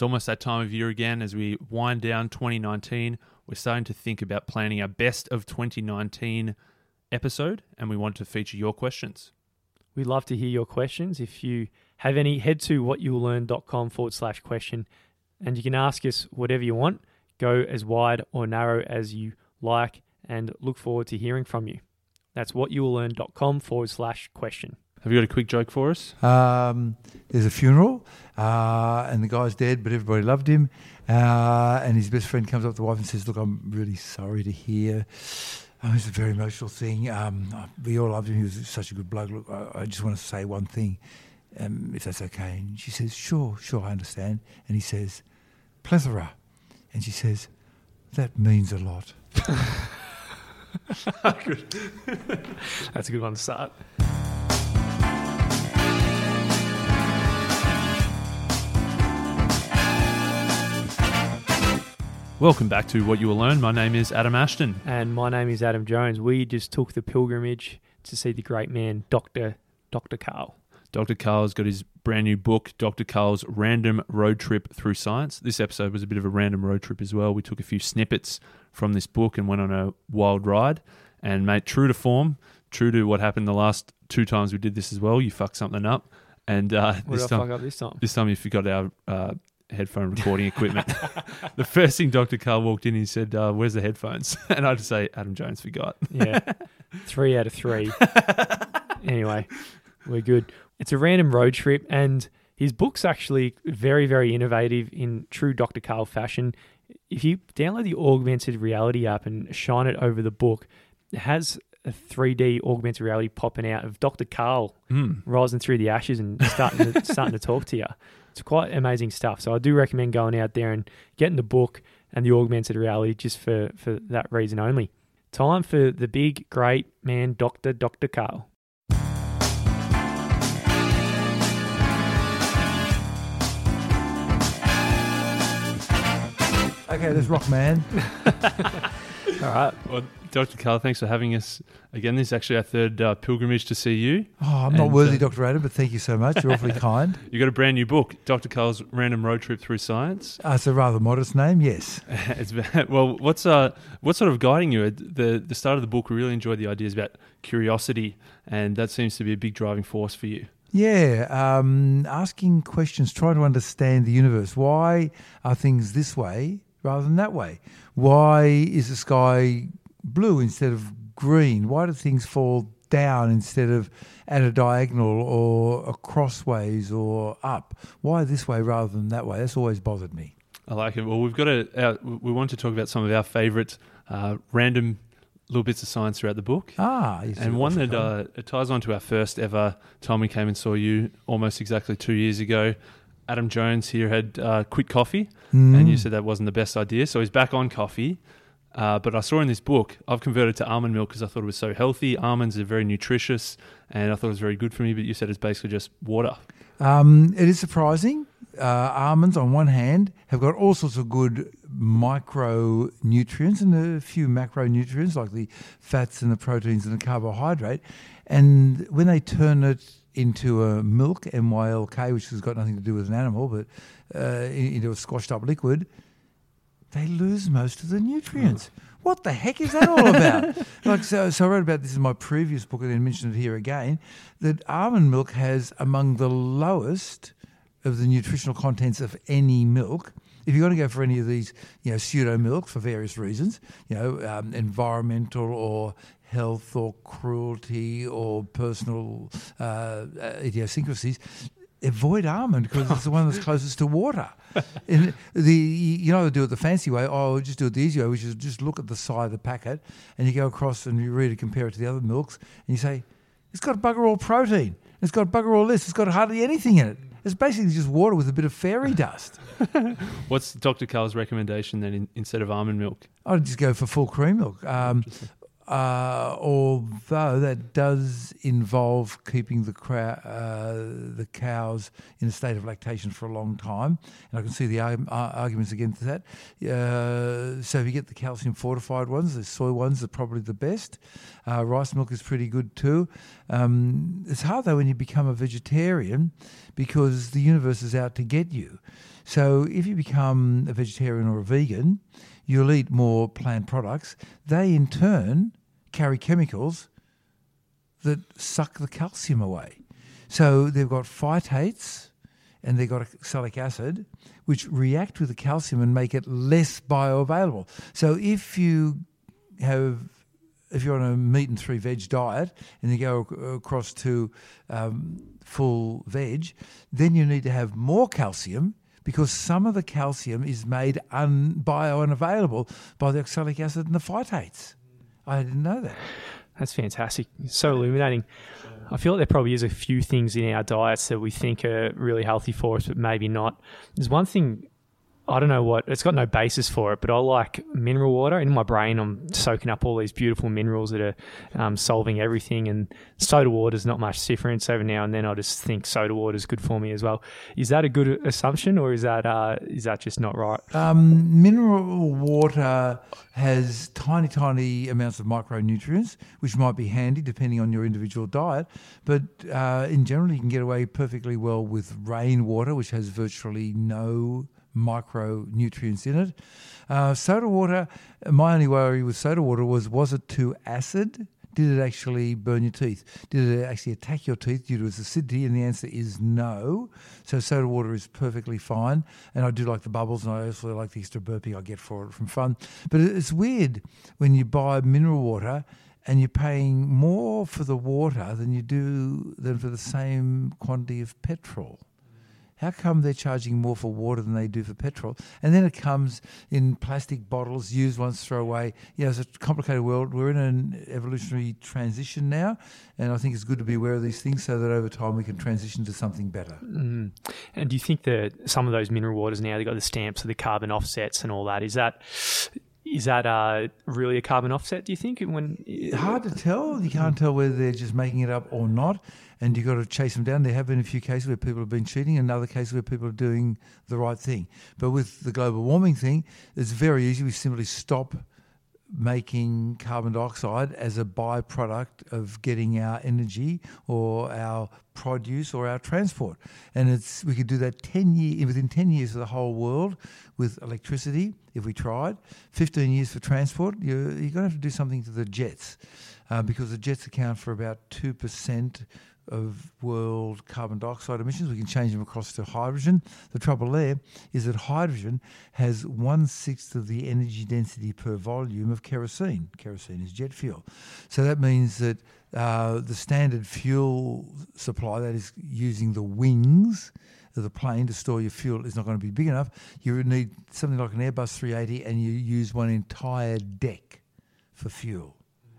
It's almost that time of year again. As we wind down 2019, we're starting to think about planning our best of 2019 episode, and we want to feature your questions. We'd love to hear your questions. If you have any, head to whatyouwilllearn.com/question, and you can ask us whatever you want. Go as wide or narrow as you like, and look forward to hearing from you. That's whatyouwilllearn.com/question. Have you got a quick joke for us? There's a funeral and the guy's dead, but everybody loved him. And his best friend comes up to the wife and says, "Look, I'm really sorry to hear. Oh, it's a very emotional thing. We all loved him. He was such a good bloke. Look, I just want to say one thing, if that's okay." And she says, Sure, I understand." And he says, "Plethora." And she says, "That means a lot." Good. That's a good one to start. Welcome back to What You Will Learn. My name is Adam Ashton. And my name is Adam Jones. We just took the pilgrimage to see the great man, Dr. Carl. Dr. Carl's got his brand new book, Dr. Carl's Random Road Trip Through Science. This episode was a bit of a random road trip as well. We took a few snippets from this book and went on a wild ride. And mate, true to form, true to what happened the last two times we did this as well, you fucked something up. And What did I fuck up this time? This time you forgot our... headphone recording equipment. The first thing Dr. Carl walked in, he said, "Where's the headphones?" And I'd say, "Adam Jones forgot." Yeah. 3 out of 3. Anyway, we're good. It's a random road trip, and his book's actually very, very innovative in true Dr. Carl fashion. If you download the augmented reality app and shine it over the book, it has a 3D augmented reality popping out of Dr. Carl rising through the ashes and starting to talk to you. It's quite amazing stuff. So I do recommend going out there and getting the book and the augmented reality just for that reason only. Time for the big, great man, Dr. Carl. Okay, there's rock, man. All right. Well, Dr. Carl, thanks for having us again. This is actually our third pilgrimage to see you. Oh, I'm not worthy, Dr. Adam, but thank you so much. You're awfully kind. You got a brand new book, Dr. Carl's Random Road Trip Through Science. It's a rather modest name, yes. Well, what's sort of guiding you? At the start of the book, we really enjoyed the ideas about curiosity, and that seems to be a big driving force for you. Yeah, asking questions, trying to understand the universe. Why are things this way rather than that way? Why is the sky blue instead of green? Why do things fall down instead of at a diagonal or a crossways or up? Why this way rather than that way? That's always bothered me. I like it. Well, we've got we want to talk about some of our favourite random little bits of science throughout the book. Yes, and one that it ties on to our first ever time we came and saw you almost exactly 2 years ago. Adam Jones here had quit coffee, and you said that wasn't the best idea. So he's back on coffee. But I saw in this book, I've converted to almond milk because I thought it was so healthy. Almonds are very nutritious, and I thought it was very good for me. But you said it's basically just water. It is surprising. Almonds, on one hand, have got all sorts of good micronutrients and a few macronutrients like the fats and the proteins and the carbohydrate. And when they turn it into a milk, M-Y-L-K, which has got nothing to do with an animal, but into a squashed up liquid, they lose most of the nutrients. What the heck is that all about? So I wrote about this in my previous book and then mentioned it here again, that almond milk has among the lowest of the nutritional contents of any milk. If you're going to go for any of these, pseudo milks for various reasons, environmental or health or cruelty or personal idiosyncrasies, avoid almond because it's the one that's closest to water. And they do it the fancy way. Oh, just do it the easy way, which is just look at the side of the packet and you go across and you really compare it to the other milks and you say, it's got bugger all protein. It's got bugger all this. It's got hardly anything in it. It's basically just water with a bit of fairy dust. What's Dr. Carl's recommendation then instead of almond milk? I'd just go for full cream milk. Although that does involve keeping the cows in a state of lactation for a long time. And I can see the arguments against that. So if you get the calcium fortified ones, the soy ones are probably the best. Rice milk is pretty good too. It's hard though when you become a vegetarian because the universe is out to get you. So if you become a vegetarian or a vegan, you'll eat more plant products. They in turn carry chemicals that suck the calcium away. So they've got phytates and they've got oxalic acid, which react with the calcium and make it less bioavailable. So if you have... if you're on a meat and three veg diet and you go across to full veg, then you need to have more calcium because some of the calcium is made unavailable by the oxalic acid and the phytates. I didn't know that. That's fantastic. So illuminating. I feel like there probably is a few things in our diets that we think are really healthy for us, but maybe not. There's one thing... I don't know what, it's got no basis for it, but I like mineral water. In my brain, I'm soaking up all these beautiful minerals that are solving everything, and soda water is not much difference. Over now and then, I just think soda water is good for me as well. Is that a good assumption, or is that just not right? Mineral water has tiny amounts of micronutrients, which might be handy depending on your individual diet, but in general, you can get away perfectly well with rainwater, which has virtually no micronutrients in it. Soda water, my only worry with soda water was it too acid? Did it actually burn your teeth? Did it actually attack your teeth due to its acidity? And the answer is no. So soda water is perfectly fine. And I do like the bubbles, and I also like the extra burping I get for it from fun. But it's weird when you buy mineral water and you're paying more for the water than you do than for the same quantity of petrol. How come they're charging more for water than they do for petrol? And then it comes in plastic bottles, used once, throw away. You know, it's a complicated world. We're in an evolutionary transition now, and I think it's good to be aware of these things so that over time we can transition to something better. Mm. And do you think that some of those mineral waters now, they've got the stamps of the carbon offsets and all that, is that really a carbon offset, do you think? Hard to tell. You can't tell whether they're just making it up or not, and you've got to chase them down. There have been a few cases where people have been cheating and other cases where people are doing the right thing. But with the global warming thing, it's very easy. We simply stop making carbon dioxide as a byproduct of getting our energy or our produce or our transport. And we could do that within 10 years of the whole world with electricity if we tried, 15 years for transport. You're going to have to do something to the jets because the jets account for about 2% of world carbon dioxide emissions. We can change them across to hydrogen. The trouble there is that hydrogen has 1/6 of the energy density per volume of kerosene. Kerosene is jet fuel. So that means that the standard fuel supply, that is using the wings of the plane to store your fuel, is not going to be big enough. You would need something like an Airbus 380 and you use one entire deck for fuel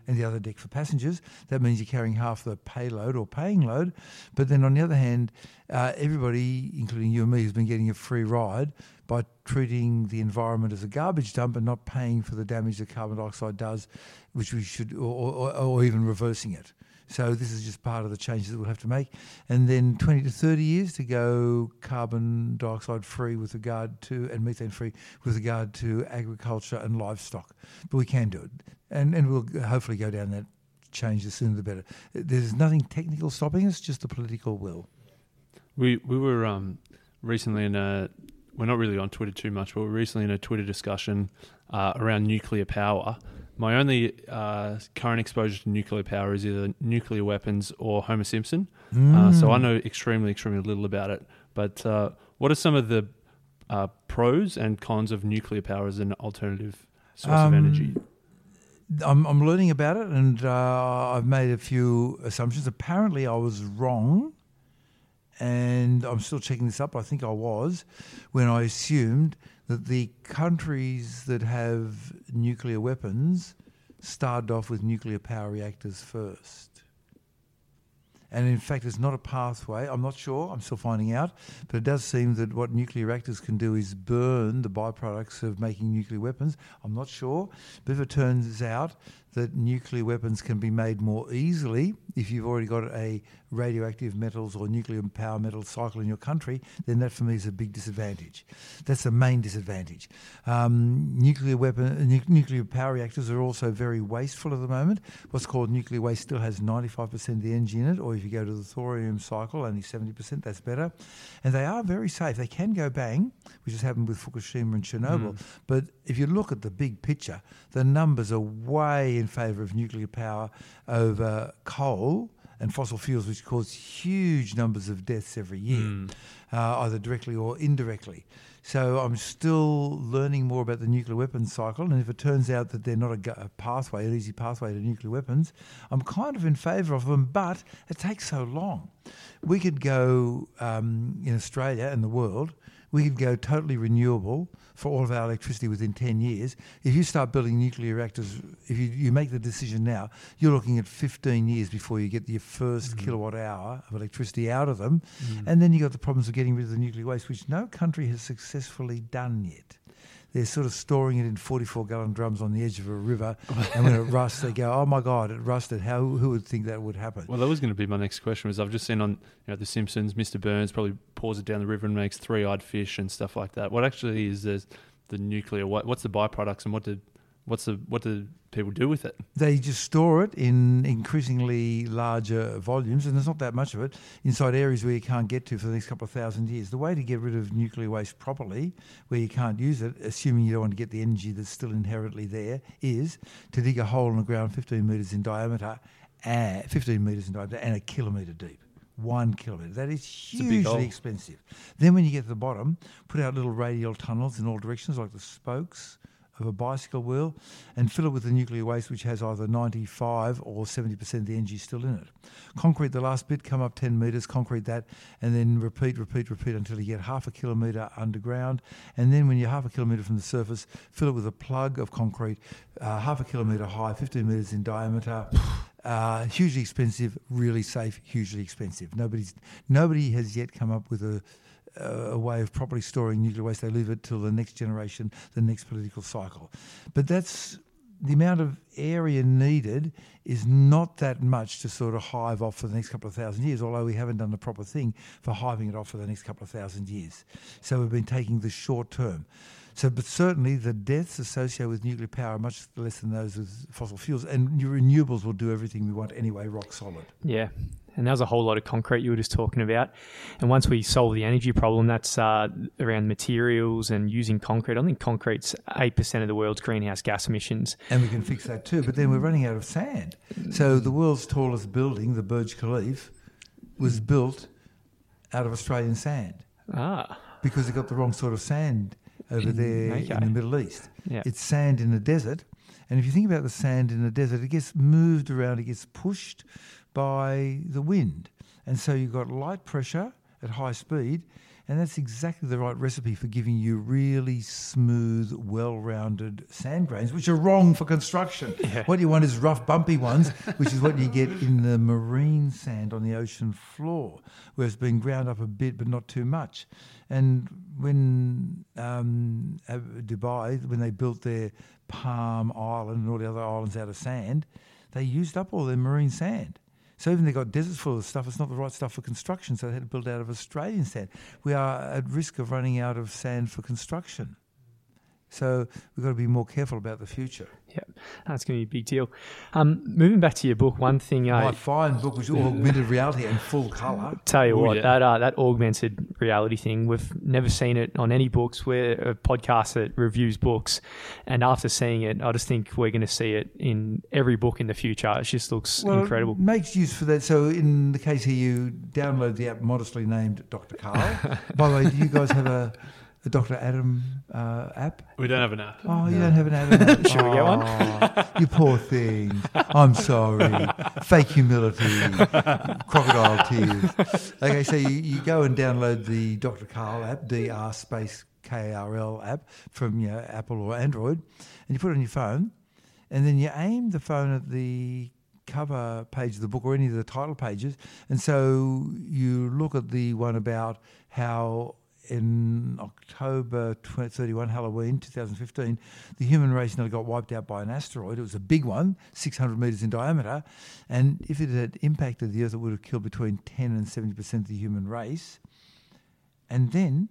and the other deck for passengers. That means you're carrying half the payload or paying load. But then on the other hand, everybody, including you and me, has been getting a free ride by treating the environment as a garbage dump and not paying for the damage that carbon dioxide does, which we should, or even reversing it. So this is just part of the changes that we'll have to make. And then 20 to 30 years to go carbon dioxide free with regard to, and methane free with regard to agriculture and livestock. But we can do it. And we'll hopefully go down that change, the sooner the better. There's nothing technical stopping us, just the political will. We were recently in a... We're not really on Twitter too much, but we were recently in a Twitter discussion around nuclear power. My only current exposure to nuclear power is either nuclear weapons or Homer Simpson. So I know extremely little about it. But what are some of the pros and cons of nuclear power as an alternative source of energy? I'm learning about it, and I've made a few assumptions. Apparently I was wrong, and I'm still checking this up. I think I was, when I assumed that the countries that have nuclear weapons started off with nuclear power reactors first. And in fact, it's not a pathway. I'm not sure. I'm still finding out. But it does seem that what nuclear reactors can do is burn the byproducts of making nuclear weapons. I'm not sure. But if it turns out that nuclear weapons can be made more easily, if you've already got a radioactive metals or nuclear power metal cycle in your country, then that for me is a big disadvantage. That's the main disadvantage. Nuclear power reactors are also very wasteful at the moment. What's called nuclear waste still has 95% of the energy in it, or if you go to the thorium cycle, only 70%, that's better. And they are very safe. They can go bang, which has happened with Fukushima and Chernobyl. But if you look at the big picture, the numbers are way in favour of nuclear power over coal and fossil fuels, which cause huge numbers of deaths every year, either directly or indirectly. So I'm still learning more about the nuclear weapons cycle, and if it turns out that they're not a pathway, an easy pathway to nuclear weapons, I'm kind of in favour of them, but it takes so long. We could go, in Australia and the world, we could go totally renewable for all of our electricity within 10 years. If you start building nuclear reactors, if you make the decision now, you're looking at 15 years before you get your first kilowatt hour of electricity out of them. And then you've got the problems of getting rid of the nuclear waste, which no country has successfully done yet. They're sort of storing it in 44-gallon drums on the edge of a river, and when it rusts, they go, oh, my God, it rusted. Who would think that would happen? Well, that was going to be my next question, was I've just seen on The Simpsons, Mr. Burns probably pours it down the river and makes three-eyed fish and stuff like that. What actually is the nuclear? What's the byproducts, and what do people do with it? They just store it in increasingly larger volumes, and there's not that much of it, inside areas where you can't get to for the next couple of thousand years. The way to get rid of nuclear waste properly, where you can't use it, assuming you don't want to get the energy that's still inherently there, is to dig a hole in the ground 15 metres in diameter and 1 kilometre deep. 1 kilometre. That is hugely expensive. Then when you get to the bottom, put out little radial tunnels in all directions, like the spokes of a bicycle wheel, and fill it with the nuclear waste, which has either 95 or 70% of the energy still in it. Concrete the last bit, come up 10 metres, concrete that, and then repeat until you get 0.5 kilometre underground. And then when you're 0.5 kilometre from the surface, fill it with a plug of concrete, 0.5 kilometre high, 15 metres in diameter. Hugely expensive, really safe, hugely expensive. Nobody has yet come up with a way of properly storing nuclear waste. They leave it till the next generation, the next political cycle. But that's the amount of area needed is not that much to sort of hive off for the next couple of thousand years, although we haven't done the proper thing for hiving it off for the next couple of thousand years. So we've been taking the short term. But certainly the deaths associated with nuclear power are much less than those with fossil fuels, and your renewables will do everything we want anyway, rock solid. Yeah. And that was a whole lot of concrete you were just talking about. And once we solve the energy problem, that's around materials and using concrete. I think concrete's 8% of the world's greenhouse gas emissions. And we can fix that too. But then we're running out of sand. So the world's tallest building, the Burj Khalifa, was built out of Australian sand. Because they got the wrong sort of sand over there in the Middle East. Yeah. It's sand in the desert. And if you think about the sand in the desert, it gets moved around, it gets pushed by the wind. And so you've got light pressure at high speed, and that's exactly the right recipe for giving you really smooth, well-rounded sand grains, which are wrong for construction. Yeah. What you want is rough, bumpy ones, which is what you get in the marine sand on the ocean floor, where it's been ground up a bit but not too much. And when Dubai, when they built their Palm Island and all the other islands out of sand, they used up all their marine sand. So even they got deserts full of stuff, it's not the right stuff for construction, so they had to build out of Australian sand. We are at risk of running out of sand for construction. So we've got to be more careful about the future. Yeah, that's going to be a big deal. Moving back to your book, one thing... My fine book, which is augmented reality and full colour. Tell you what, that augmented reality thing, we've never seen it on any books. We're a podcast that reviews books. And after seeing it, I just think we're going to see it in every book in the future. It just looks incredible. It makes use for that. So in the case here, you download the app modestly named Dr. Carl. By the way, do you guys have a Dr. Adam app? We don't have an app. Oh, you don't have an Adam app? Should we get one? You poor thing. I'm sorry. Fake humility. Crocodile tears. Okay, so you go and download the Dr. Carl app, DRCarl app from Apple or Android, and you put it on your phone, and then you aim the phone at the cover page of the book or any of the title pages, and so you look at the one about how... In October 31, Halloween 2015, the human race nearly got wiped out by an asteroid. It was a big one, 600 metres in diameter, and if it had impacted the Earth, it would have killed between 10 and 70% of the human race. And then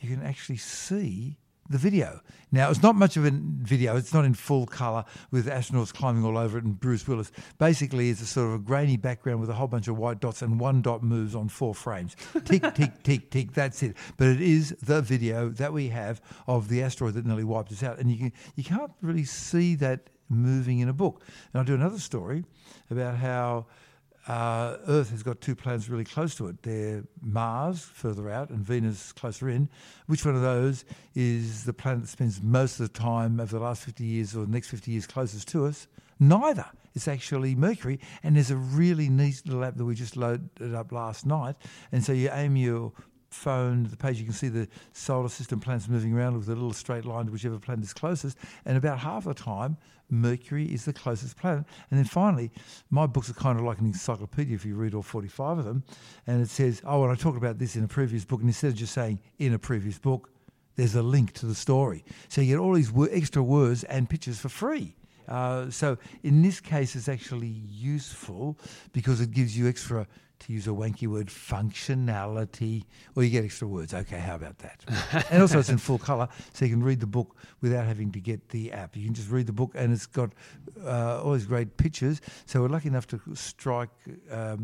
you can actually see the video. Now, it's not much of a video. It's not in full colour with astronauts climbing all over it and Bruce Willis. Basically, it's a sort of a grainy background with a whole bunch of white dots, and one dot moves on four frames. Tick, tick, tick, tick, that's it. But it is the video that we have of the asteroid that nearly wiped us out. And you can't really see that moving in a book. And I'll do another story about how Earth has got two planets really close to it. They're Mars, further out, and Venus, closer in. Which one of those is the planet that spends most of the time over the last 50 years or the next 50 years closest to us? Neither. It's actually Mercury. And there's a really neat little app that we just loaded up last night. And so you aim your phone to the page, you can see the solar system planets moving around with a little straight line to whichever planet is closest. And about half the time, Mercury is the closest planet. And then finally, my books are kind of like an encyclopedia if you read all 45 of them. And it says, oh, and I talked about this in a previous book. And instead of just saying, in a previous book, there's a link to the story. So you get all these extra words and pictures for free. So in this case, it's actually useful because it gives you extra, to use a wanky word, functionality. Or you get extra words. Okay, how about that? And also it's in full colour, so you can read the book without having to get the app. You can just read the book, and it's got all these great pictures. So we're lucky enough to strike a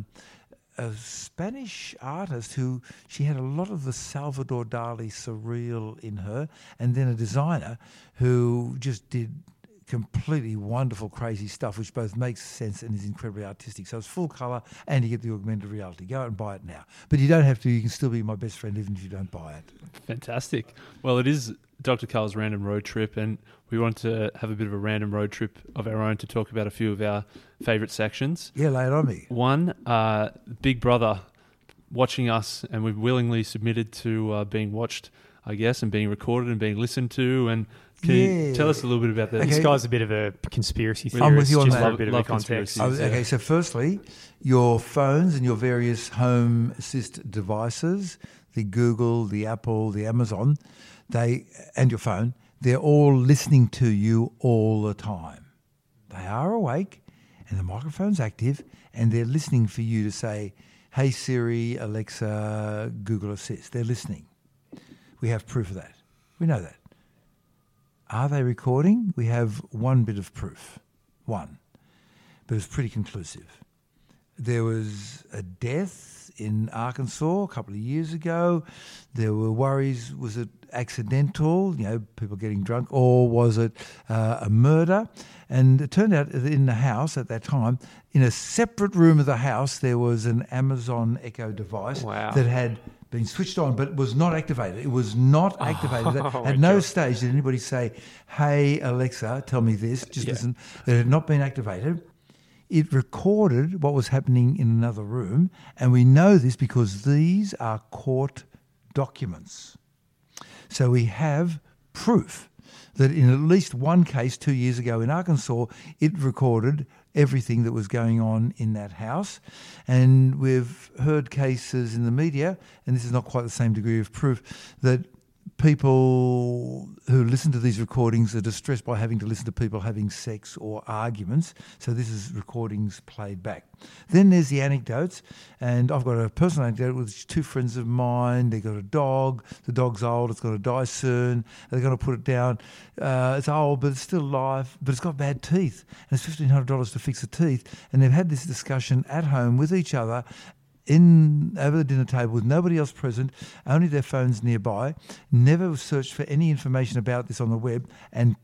Spanish artist who, she had a lot of the Salvador Dali surreal in her, and then a designer who just did completely wonderful, crazy stuff, which both makes sense and is incredibly artistic. So it's full colour, and you get the augmented reality. Go out and buy it now. But you don't have to. You can still be my best friend even if you don't buy it. Fantastic. Well, it is Dr. Carl's Random Road Trip, and we want to have a bit of a random road trip of our own to talk about a few of our favourite sections. Yeah, lay it on me. One, Big Brother watching us, and we've willingly submitted to being watched, I guess, and being recorded and being listened to. And can you tell us a little bit about that? Okay. This guy's a bit of a conspiracy theorist. I'm with you on that. Just a bit of a context. Okay, so firstly, your phones and your various home assist devices, the Google, the Apple, the Amazon, and your phone, they're all listening to you all the time. They are awake, and the microphone's active, and they're listening for you to say, hey Siri, Alexa, Google Assist. They're listening. We have proof of that. We know that. Are they recording? We have one bit of proof. One. But it's pretty conclusive. There was a death in Arkansas a couple of years ago. There were worries, was it accidental, people getting drunk, or was it a murder? And it turned out in the house at that time, in a separate room of the house, there was an Amazon Echo device that had been switched on, but was not activated. It was not activated. At no stage did anybody say, hey, Alexa, tell me this. Just listen. It had not been activated. It recorded what was happening in another room, and we know this because these are court documents. So we have proof that in at least one case 2 years ago in Arkansas, it recorded everything that was going on in that house. And we've heard cases in the media, and this is not quite the same degree of proof, that people who listen to these recordings are distressed by having to listen to people having sex or arguments. So this is recordings played back. Then there's the anecdotes, and I've got a personal anecdote with two friends of mine. They've got a dog. The dog's old. It's going to die soon. They're going to put it down. It's old, but it's still alive, but it's got bad teeth, and it's $1,500 to fix the teeth. And they've had this discussion at home with each other over the dinner table with nobody else present, only their phones nearby, never searched for any information about this on the web, and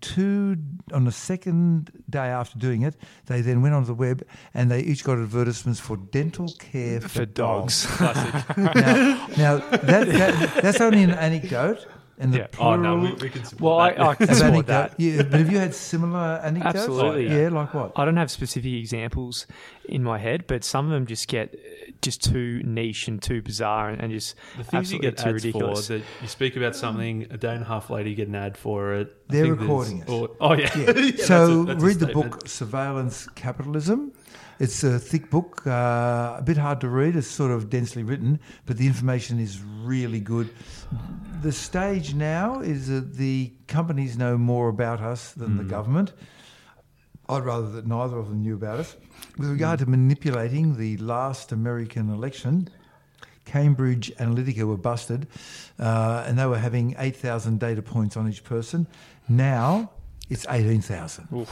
on the second day after doing it, they then went onto the web and they each got advertisements for dental care for dogs. Now that's only an anecdote. And the plural. Oh, no, we can support that. Well, I can support that. Yeah, but have you had similar anecdotes? Absolutely. Yeah, like what? I don't have specific examples in my head, but some of them just get just too niche and too bizarre and just the things you get too ridiculous. For, that you speak about something, a day and a half later you get an ad for it. They're recording it. Yeah. So read the book Surveillance Capitalism. It's a thick book, a bit hard to read. It's sort of densely written, but the information is really good. The stage now is that the companies know more about us than the government. I'd rather that neither of them knew about us. With regard to manipulating the last American election, Cambridge Analytica were busted, and they were having 8,000 data points on each person. Now it's 18,000.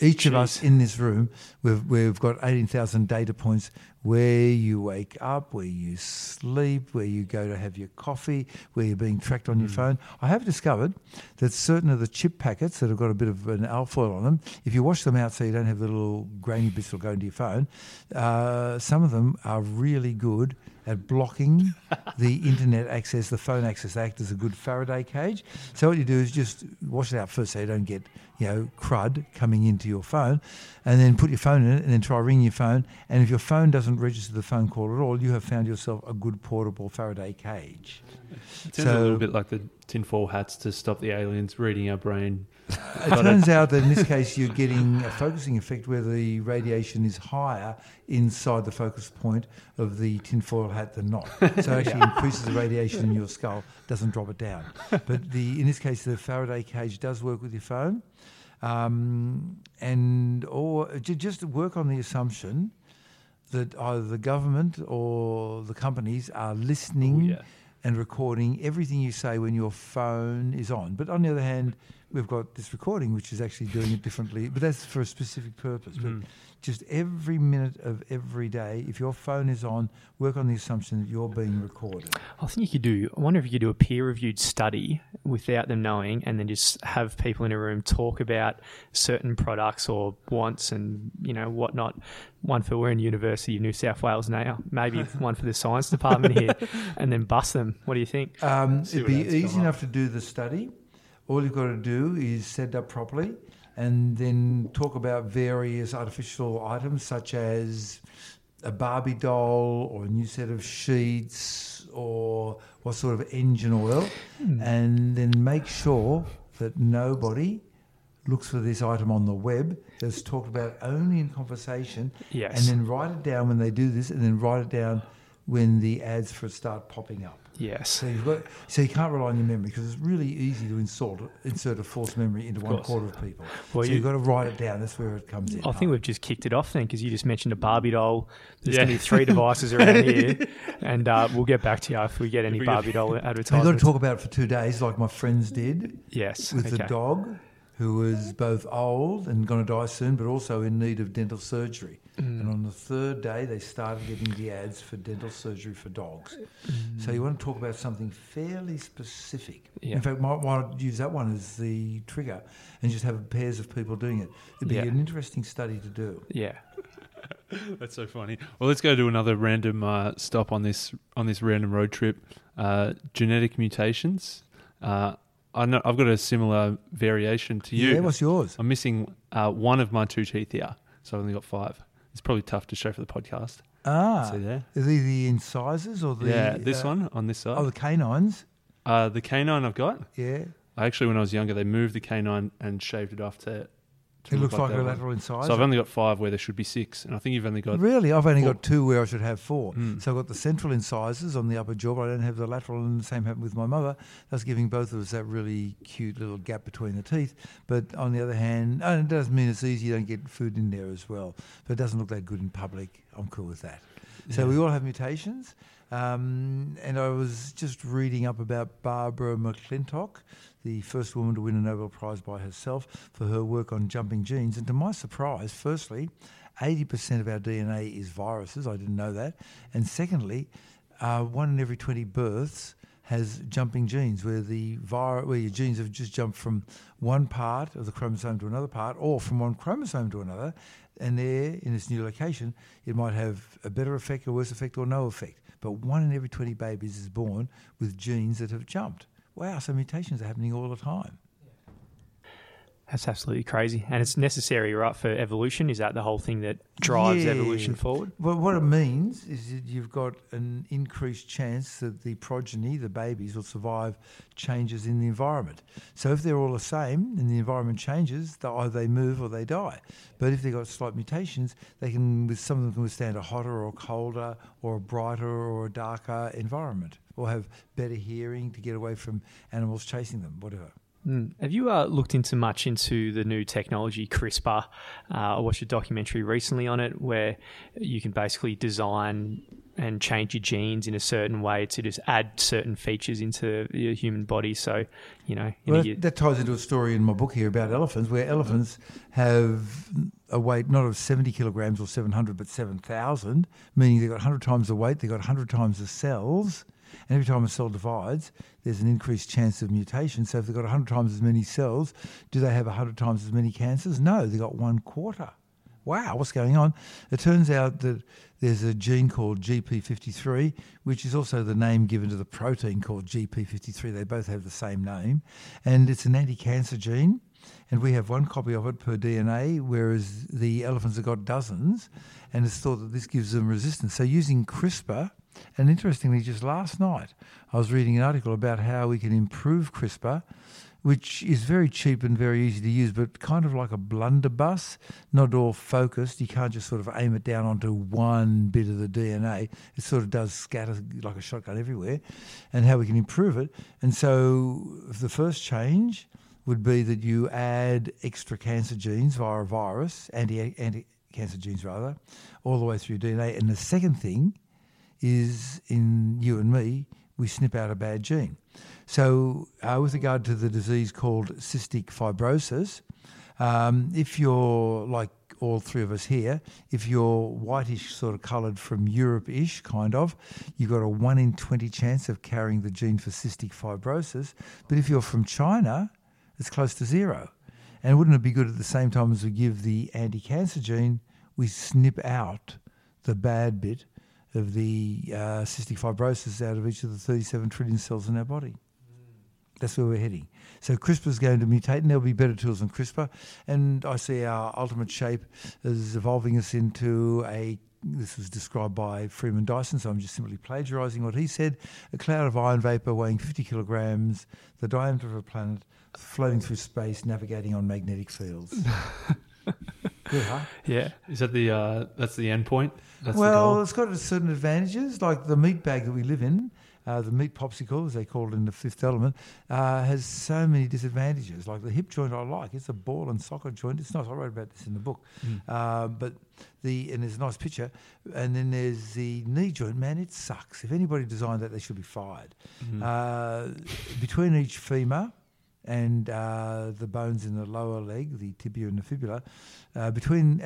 Each of us in this room, we've got 18,000 data points. Where you wake up, where you sleep, where you go to have your coffee, where you're being tracked on your phone. I have discovered that certain of the chip packets that have got a bit of an alfoil on them, if you wash them out so you don't have the little grainy bits that go into your phone, some of them are really good at blocking the internet access, the phone access. They act as a good Faraday cage. So what you do is just wash it out first so you don't get, you know, crud coming into your phone, and then put your phone in it and then try ringing your phone. And if your phone doesn't register the phone call at all, you have found yourself a good portable Faraday cage. It sounds a little bit like the tinfoil hats to stop the aliens reading our brain. It turns out that in this case you're getting a focusing effect where the radiation is higher inside the focus point of the tinfoil hat than not. So it actually increases the radiation in your skull, doesn't drop it down. But in this case the Faraday cage does work with your phone. And or just work on the assumption that either the government or the companies are listening and recording everything you say when your phone is on. But on the other hand, we've got this recording which is actually doing it differently, but that's for a specific purpose. But just every minute of every day, if your phone is on, work on the assumption that you're being recorded. I wonder if you could do a peer-reviewed study without them knowing, and then just have people in a room talk about certain products or wants and, you know, whatnot. One for we're in University of New South Wales now, maybe one for the science department here, and then bust them. What do you think? It'd be easy enough to do the study. All you've got to do is set it up properly and then talk about various artificial items such as a Barbie doll or a new set of sheets or what sort of engine oil, and then make sure that nobody looks for this item on the web that's talked about only in conversation, and then write it down when they do this, and then write it down when the ads for it start popping up. Yes. So you can't rely on your memory because it's really easy to insert a false memory into one quarter of people. Well, so you've got to write it down. That's where it comes in. I think we've just kicked it off then because you just mentioned a Barbie doll. There's going to be three devices around here, and we'll get back to you if we get any Barbie doll advertisements. We've got to talk about it for 2 days like my friends did. Yes. With the dog who was both old and going to die soon but also in need of dental surgery. And on the third day, they started getting the ads for dental surgery for dogs. So you want to talk about something fairly specific. Yeah. In fact, might use that one as the trigger and just have pairs of people doing it. It'd be an interesting study to do. Yeah. That's so funny. Well, let's go to another random stop on this random road trip. Genetic mutations. I know I've got a similar variation to you. Yeah, what's yours? I'm missing one of my two teeth here, so I've only got five. It's probably tough to show for the podcast. See there? Are these the incisors or the... Yeah, this one on this side. Oh, the canines. The canine I've got. Yeah. Actually, when I was younger, they moved the canine and shaved it off to... It looks like a lateral incisor. So I've only got five where there should be six, and I think you've only got... Really? I've only got two where I should have four. So I've got the central incisors on the upper jaw, but I don't have the lateral, and the same happened with my mother. That's giving both of us that really cute little gap between the teeth. But on the other hand, and it doesn't mean it's easy, you don't get food in there as well. But it doesn't look that good in public. I'm cool with that. So we all have mutations. And I was just reading up about Barbara McClintock, the first woman to win a Nobel Prize by herself for her work on jumping genes. And to my surprise, firstly, 80% of our DNA is viruses. I didn't know that. And secondly, one in every 20 births has jumping genes where where your genes have just jumped from one part of the chromosome to another part or from one chromosome to another. And there, in this new location, it might have a better effect, a worse effect, or no effect. But one in every 20 babies is born with genes that have jumped. Wow, so mutations are happening all the time. That's absolutely crazy. And it's necessary, right, for evolution? Is that the whole thing that drives evolution forward? Well, what it means is that you've got an increased chance that the progeny, the babies, will survive changes in the environment. So if they're all the same and the environment changes, either they move or they die. But if they've got slight mutations, some of them can withstand a hotter or colder or a brighter or a darker environment, or have better hearing to get away from animals chasing them, whatever. Have you looked into the new technology CRISPR? I watched a documentary recently on it where you can basically design and change your genes in a certain way to just add certain features into your human body. So, you know... that ties into a story in my book here about elephants, where elephants have a weight not of 70 kilograms or 700, but 7,000, meaning they've got 100 times the weight, they've got 100 times the cells, and every time a cell divides, there's an increased chance of mutation. So if they've got 100 times as many cells, do they have 100 times as many cancers? No, they've got 1/4. Wow, what's going on? It turns out that there's a gene called GP53, which is also the name given to the protein called GP53. They both have the same name. And it's an anti-cancer gene. And we have one copy of it per DNA, whereas the elephants have got dozens. And it's thought that this gives them resistance. So using CRISPR, and interestingly, just last night, I was reading an article about how we can improve CRISPR, which is very cheap and very easy to use, but kind of like a blunderbuss, not all focused. You can't just sort of aim it down onto one bit of the DNA. It sort of does scatter like a shotgun everywhere, and how we can improve it. And so the first change would be that you add extra cancer genes via a virus, anti-cancer genes rather, all the way through DNA. And the second thing is, in you and me, we snip out a bad gene. So with regard to the disease called cystic fibrosis, if you're, like all three of us here, if you're whitish sort of coloured from Europe-ish kind of, you've got a 1 in 20 chance of carrying the gene for cystic fibrosis. But if you're from China, it's close to zero. And wouldn't it be good at the same time as we give the anti-cancer gene, we snip out the bad bit of the cystic fibrosis out of each of the 37 trillion cells in our body. That's where we're heading. So CRISPR's going to mutate, and there'll be better tools than CRISPR. And I see our ultimate shape as evolving us into a, this was described by Freeman Dyson, so I'm just simply plagiarising what he said, a cloud of iron vapour weighing 50 kilograms, the diameter of a planet, floating through space, navigating on magnetic fields. Good, huh? Yeah. Is that the that's the end point? That's the goal? It's got certain advantages, like the meat bag that we live in, the meat popsicle, as they call it in The Fifth Element, has so many disadvantages. Like the hip joint I like, it's a ball and socket joint. It's nice. I wrote about this in the book. But there's a nice picture. And then there's the knee joint. Man, it sucks. If anybody designed that, they should be fired. Between each femur and the bones in the lower leg, the tibia and the fibula, at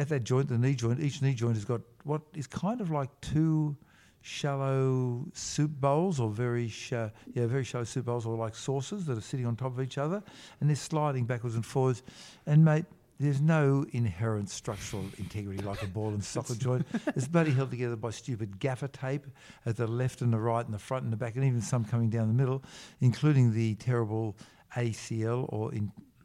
that joint, the knee joint, each knee joint has got what is kind of like two shallow soup bowls or very shallow soup bowls or like saucers that are sitting on top of each other, and they're sliding backwards and forwards. And, mate, there's no inherent structural integrity like a ball and socket joint. It's bloody held together by stupid gaffer tape at the left and the right and the front and the back, and even some coming down the middle, including the terrible ACL or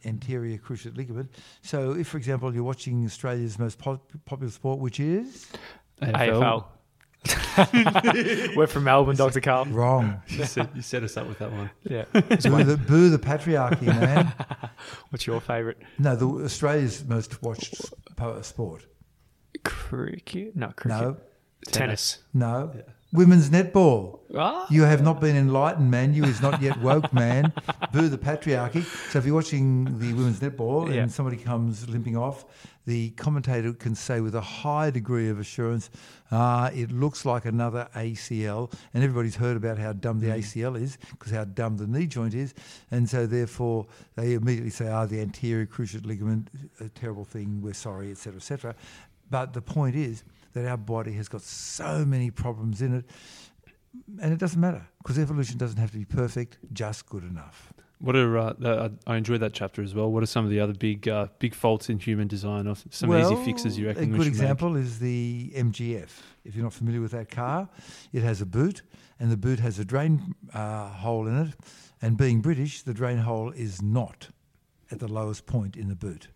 anterior cruciate ligament. So if, for example, you're watching Australia's most popular sport, which is? AFL. We're from Melbourne, Dr. Carl. Wrong. You set us up with that one. Yeah. Boo the patriarchy, man. What's your favourite? No, Australia's most watched sport. Cricket? No, cricket. No. Tennis. No. Yeah. Women's netball. Ah, you have not been enlightened, man. You is not yet woke, man. Boo the patriarchy. So if you're watching the women's netball and somebody comes limping off, the commentator can say with a high degree of assurance, it looks like another ACL. And everybody's heard about how dumb the ACL is because how dumb the knee joint is. And so therefore they immediately say, the anterior cruciate ligament, a terrible thing, we're sorry, et cetera, et cetera. But the point is that our body has got so many problems in it, and it doesn't matter because evolution doesn't have to be perfect, just good enough. What are I enjoyed that chapter as well. What are some of the other big faults in human design, or some easy fixes you reckon? A good example is the MGF. If you're not familiar with that car, it has a boot, and the boot has a drain hole in it. And being British, the drain hole is not at the lowest point in the boot.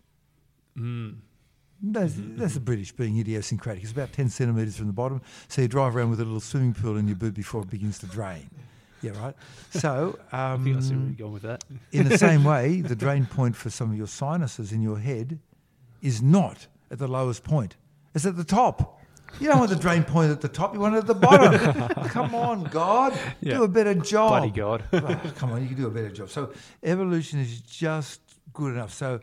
That's the British being idiosyncratic. It's about 10 centimetres from the bottom. So you drive around with a little swimming pool in your boot before it begins to drain. Yeah, right? So I think I see where you're going with that. In the same way, the drain point for some of your sinuses in your head is not at the lowest point. It's at the top. You don't want the drain point at the top. You want it at the bottom. Come on, God. Yeah. Do a better job. Bloody God. Come on, you can do a better job. So evolution is just good enough. So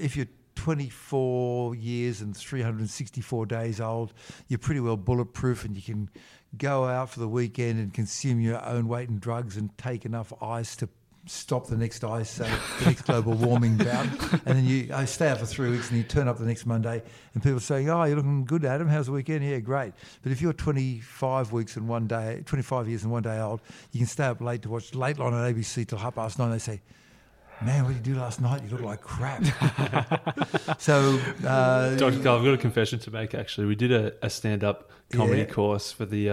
if you're 24 years and 364 days old, you're pretty well bulletproof and you can go out for the weekend and consume your own weight in drugs and take enough ice to stop the next ice, the next global warming bout, and then you stay out for 3 weeks and you turn up the next Monday and people are saying, oh, you're looking good, Adam, how's the weekend? Yeah, great. But if you're 25 years and 1 day old, you can stay up late to watch Late Line on ABC till 9:30 and they say, man, what did you do last night? You look like crap. Dr. Carl, I've got a confession to make, actually. We did a stand-up comedy course for the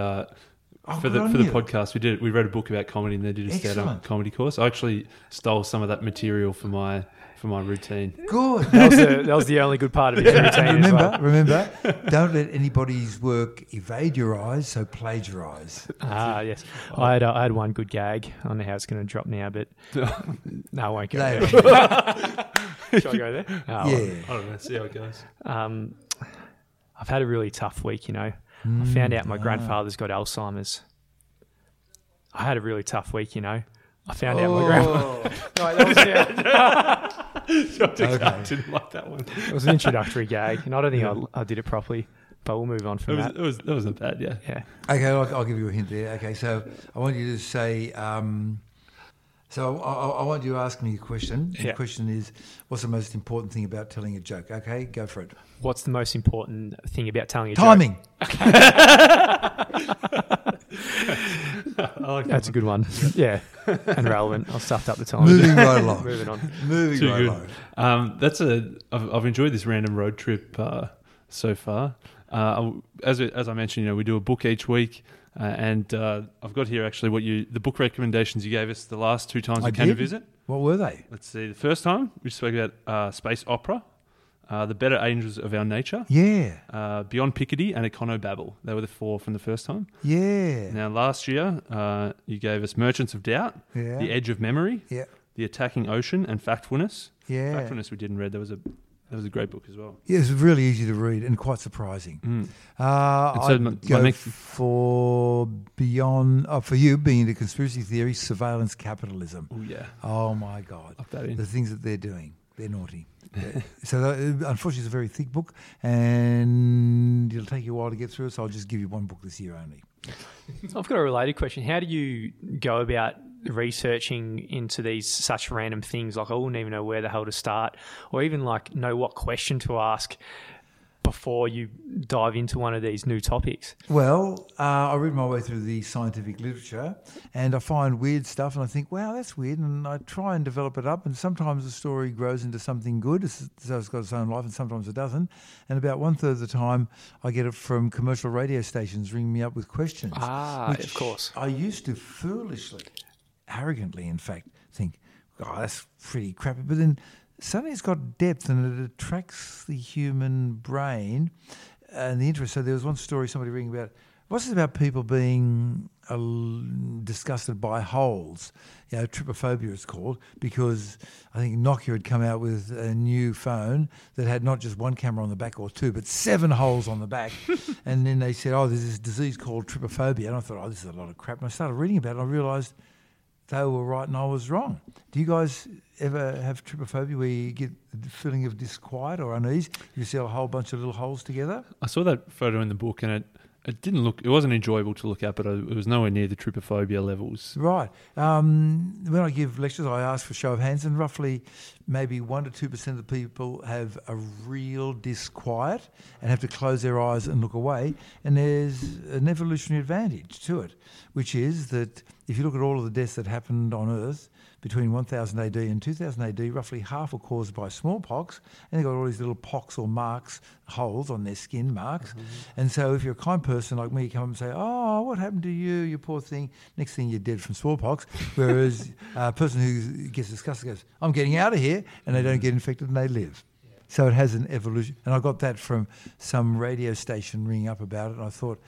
podcast. We read a book about comedy and then did a stand-up comedy course. I actually stole some of that material for my routine. Good. That was the only good part of his routine. Remember, don't let anybody's work evade your eyes, so plagiarise. Yes. I had one good gag. I don't know how it's going to drop now, but no, I won't go there. Shall I go there? Oh, yeah. Well, I don't know. See how it goes. I've had a really tough week, you know. I found out my grandfather's got Alzheimer's. I had a really tough week, you know. I found out my grandma. No, that was I didn't like that one. It was an introductory gag, and I don't think I did it properly. But we'll move on from that. That wasn't bad, yeah. Okay, I'll give you a hint there. Okay, so I want you to say. So I want you to ask me a question. The question is, what's the most important thing about telling a joke? Okay, go for it. What's the most important thing about telling a joke? Timing. That's a good one. Yeah, and relevant. I've stuffed up the time. Moving right along. I've enjoyed this random road trip so far. As I mentioned, you know, we do a book each week, and I've got here actually the book recommendations you gave us the last two times we came to visit. What were they? Let's see. The first time we spoke about space opera. The Better Angels of Our Nature. Yeah. Beyond Piketty and Econo Babel. They were the four from the first time. Yeah. Now, last year, you gave us Merchants of Doubt, The Edge of Memory, The Attacking Ocean, and Factfulness. Yeah. Factfulness we didn't read. That was a great book as well. Yeah, it was really easy to read and quite surprising. For you being into conspiracy theory, surveillance capitalism. Oh, yeah. Oh, my God. The things that they're doing. They're naughty. So unfortunately it's a very thick book and it'll take you a while to get through it, so I'll just give you one book this year only. I've got a related question. How do you go about researching into these such random things? Like I wouldn't even know where the hell to start, or even like know what question to ask before you dive into one of these new topics? Well, I read my way through the scientific literature and I find weird stuff and I think, wow, that's weird, and I try and develop it up, and sometimes the story grows into something good, so it's got its own life, and sometimes it doesn't. And about one-third of the time I get it from commercial radio stations ringing me up with questions. Which of course. I used to foolishly, arrogantly in fact, think, oh, that's pretty crappy, but then suddenly it's got depth and it attracts the human brain and the interest. So there was one story somebody reading about, what's this about people being disgusted by holes? You know, trypophobia it's called, because I think Nokia had come out with a new phone that had not just one camera on the back or two, but 7 holes on the back. And then they said, oh, there's this disease called trypophobia. And I thought, oh, this is a lot of crap. And I started reading about it and I realised they were right and I was wrong. Do you guys ever have trypophobia where you get the feeling of disquiet or unease? You see a whole bunch of little holes together? I saw that photo in the book and it didn't look, it wasn't enjoyable to look at, but it was nowhere near the trypophobia levels. Right. When I give lectures, I ask for show of hands, and roughly maybe 1% to 2% of the people have a real disquiet and have to close their eyes and look away. And there's an evolutionary advantage to it, which is that if you look at all of the deaths that happened on Earth between 1000 AD and 2000 AD, roughly half were caused by smallpox, and they've got all these little pox or marks, holes on their skin marks. Mm-hmm. And so if you're a kind person like me, you come up and say, oh, what happened to you, you poor thing? Next thing you're dead from smallpox. Whereas a person who gets disgusted goes, I'm getting out of here, and they don't get infected and they live. Yeah. So it has an evolution. And I got that from some radio station ringing up about it, and I thought,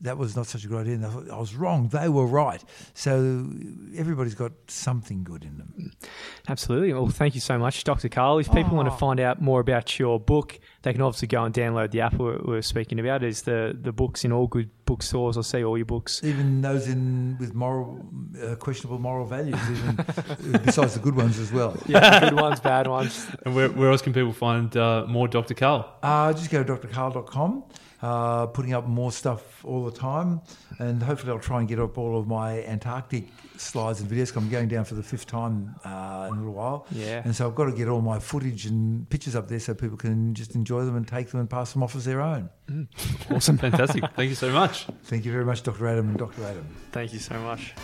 that was not such a good idea. And I was wrong. They were right. So everybody's got something good in them. Absolutely. Well, thank you so much, Dr. Carl. If people want to find out more about your book, they can obviously go and download the app we're speaking about. Is the book's in all good bookstores. I see all your books. Even those with questionable moral values, even besides the good ones as well. Yeah, good ones, bad ones. And where else can people find more Dr. Carl? Just go to drcarl.com. putting up more stuff all the time, and hopefully I'll try and get up all of my Antarctic slides and videos. I'm going down for the fifth time in a little while, and so I've got to get all my footage and pictures up there so people can just enjoy them and take them and pass them off as their own. Awesome, fantastic. Thank you so much. Thank you very much, Dr. Adam and Dr. Adam. Thank you so much.